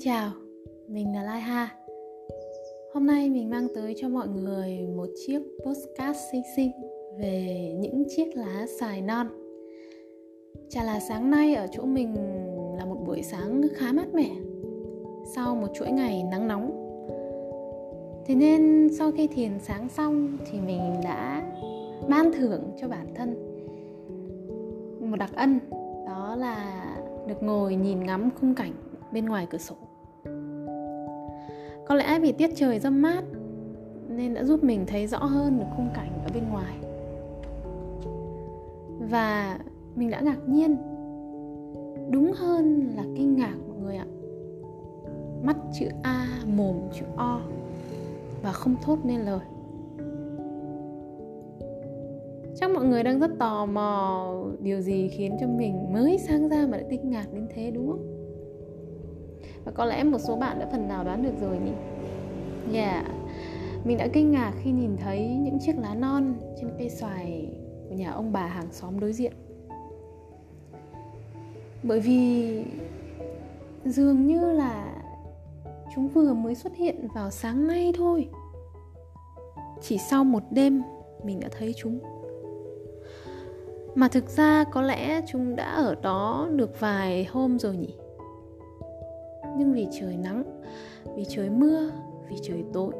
Xin chào, mình là Lai Hà. Hôm nay mình mang tới cho mọi người một chiếc podcast xinh xinh về những chiếc lá xoài non. Chả là sáng nay ở chỗ mình là một buổi sáng khá mát mẻ sau một chuỗi ngày nắng nóng. Thế nên sau khi thiền sáng xong thì mình đã ban thưởng cho bản thân một đặc ân, đó là được ngồi nhìn ngắm khung cảnh bên ngoài cửa sổ. Có lẽ vì tiết trời râm mát nên đã giúp mình thấy rõ hơn được khung cảnh ở bên ngoài. Và mình đã ngạc nhiên, đúng hơn là kinh ngạc mọi người ạ. Mắt chữ A, mồm chữ O và không thốt nên lời. Chắc mọi người đang rất tò mò điều gì khiến cho mình mới sáng ra mà đã kinh ngạc đến thế, đúng không? Và có lẽ một số bạn đã phần nào đoán được rồi nhỉ? Mình đã kinh ngạc khi nhìn thấy những chiếc lá non trên cây xoài của nhà ông bà hàng xóm đối diện. Bởi vì dường như là chúng vừa mới xuất hiện vào sáng nay thôi. Chỉ sau một đêm mình đã thấy chúng. Mà thực ra có lẽ chúng đã ở đó được vài hôm rồi nhỉ? Nhưng vì trời nắng, vì trời mưa, vì trời tối,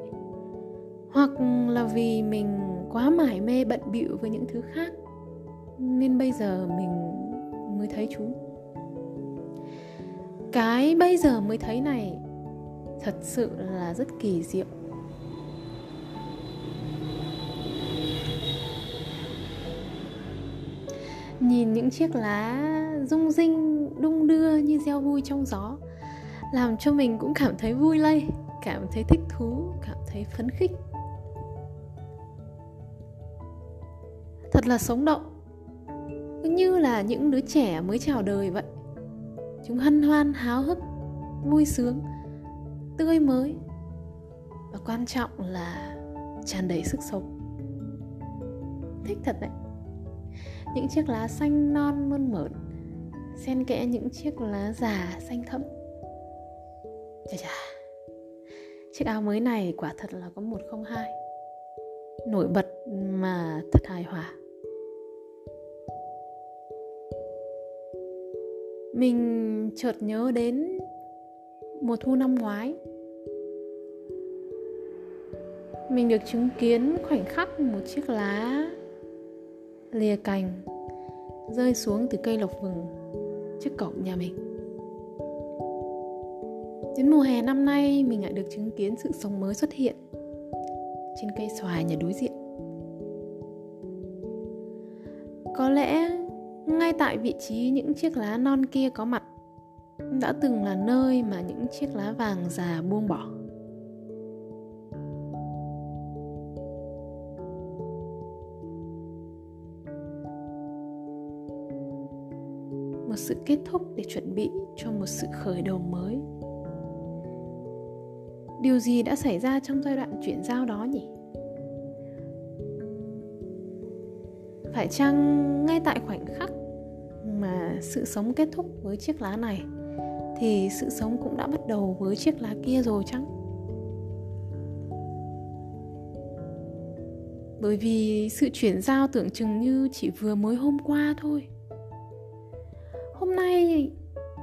hoặc là vì mình quá mải mê bận bịu với những thứ khác, nên bây giờ mình mới thấy chúng. Cái bây giờ mới thấy này thật sự là rất kỳ diệu. Nhìn những chiếc lá rung rinh, đung đưa như reo vui trong gió làm cho mình cũng cảm thấy vui lây, cảm thấy thích thú, cảm thấy phấn khích. Thật là sống động, như là những đứa trẻ mới chào đời vậy. Chúng hân hoan, háo hức, vui sướng, tươi mới và quan trọng là tràn đầy sức sống. Thích thật đấy. Những chiếc lá xanh non mơn mởn xen kẽ những chiếc lá già xanh thẫm. Chiếc áo mới này quả thật là có 102, nổi bật mà thật hài hòa. Mình chợt nhớ đến mùa thu năm ngoái. Mình được chứng kiến khoảnh khắc một chiếc lá lìa cành rơi xuống từ cây lộc vừng trước cổng nhà mình. Đến mùa hè năm nay, mình lại được chứng kiến sự sống mới xuất hiện trên cây xoài nhà đối diện. Có lẽ ngay tại vị trí những chiếc lá non kia có mặt đã từng là nơi mà những chiếc lá vàng già buông bỏ. Một sự kết thúc để chuẩn bị cho một sự khởi đầu mới. Điều gì đã xảy ra trong giai đoạn chuyển giao đó nhỉ? Phải chăng ngay tại khoảnh khắc mà sự sống kết thúc với chiếc lá này thì sự sống cũng đã bắt đầu với chiếc lá kia rồi chăng? Bởi vì sự chuyển giao tưởng chừng như chỉ vừa mới hôm qua thôi. Hôm nay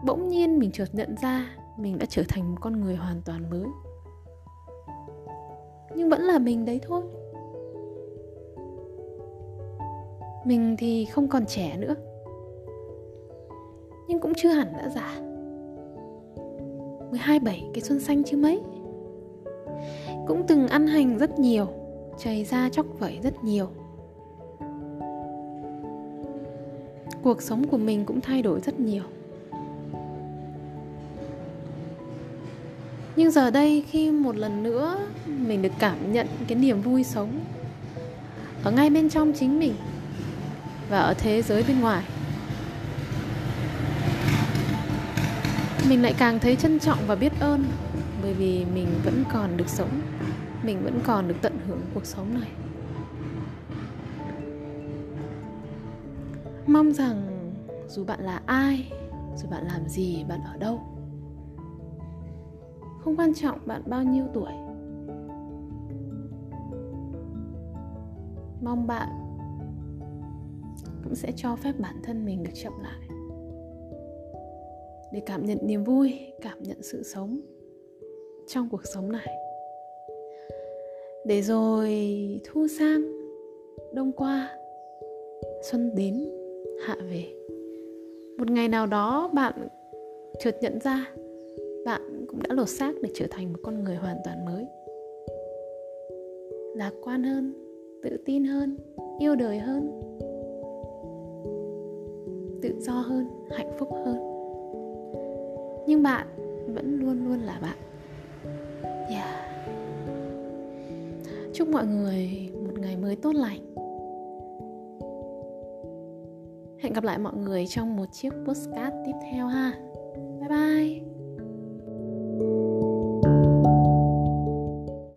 bỗng nhiên mình chợt nhận ra mình đã trở thành một con người hoàn toàn mới. Nhưng vẫn là mình đấy thôi. Mình thì không còn trẻ nữa, nhưng cũng chưa hẳn đã già. 27 cái xuân xanh chứ mấy. Cũng từng ăn hành rất nhiều, chày da chóc vẩy rất nhiều. Cuộc sống của mình cũng thay đổi rất nhiều. Nhưng giờ đây khi một lần nữa mình được cảm nhận cái niềm vui sống ở ngay bên trong chính mình và ở thế giới bên ngoài, mình lại càng thấy trân trọng và biết ơn, bởi vì mình vẫn còn được sống, mình vẫn còn được tận hưởng cuộc sống này. Mong rằng dù bạn là ai, dù bạn làm gì, bạn ở đâu, Không quan trọng bạn bao nhiêu tuổi. Mong bạn cũng sẽ cho phép bản thân mình được chậm lại để cảm nhận niềm vui, cảm nhận sự sống trong cuộc sống này. Để rồi thu sang, đông qua, xuân đến, hạ về. Một ngày nào đó bạn chợt nhận ra bạn cũng đã lột xác để trở thành một con người hoàn toàn mới. Lạc quan hơn, tự tin hơn, yêu đời hơn, tự do hơn, hạnh phúc hơn. Nhưng bạn vẫn luôn luôn là bạn. Yeah. Chúc mọi người một ngày mới tốt lành. Hẹn gặp lại mọi người trong một chiếc podcast tiếp theo ha. Bye bye.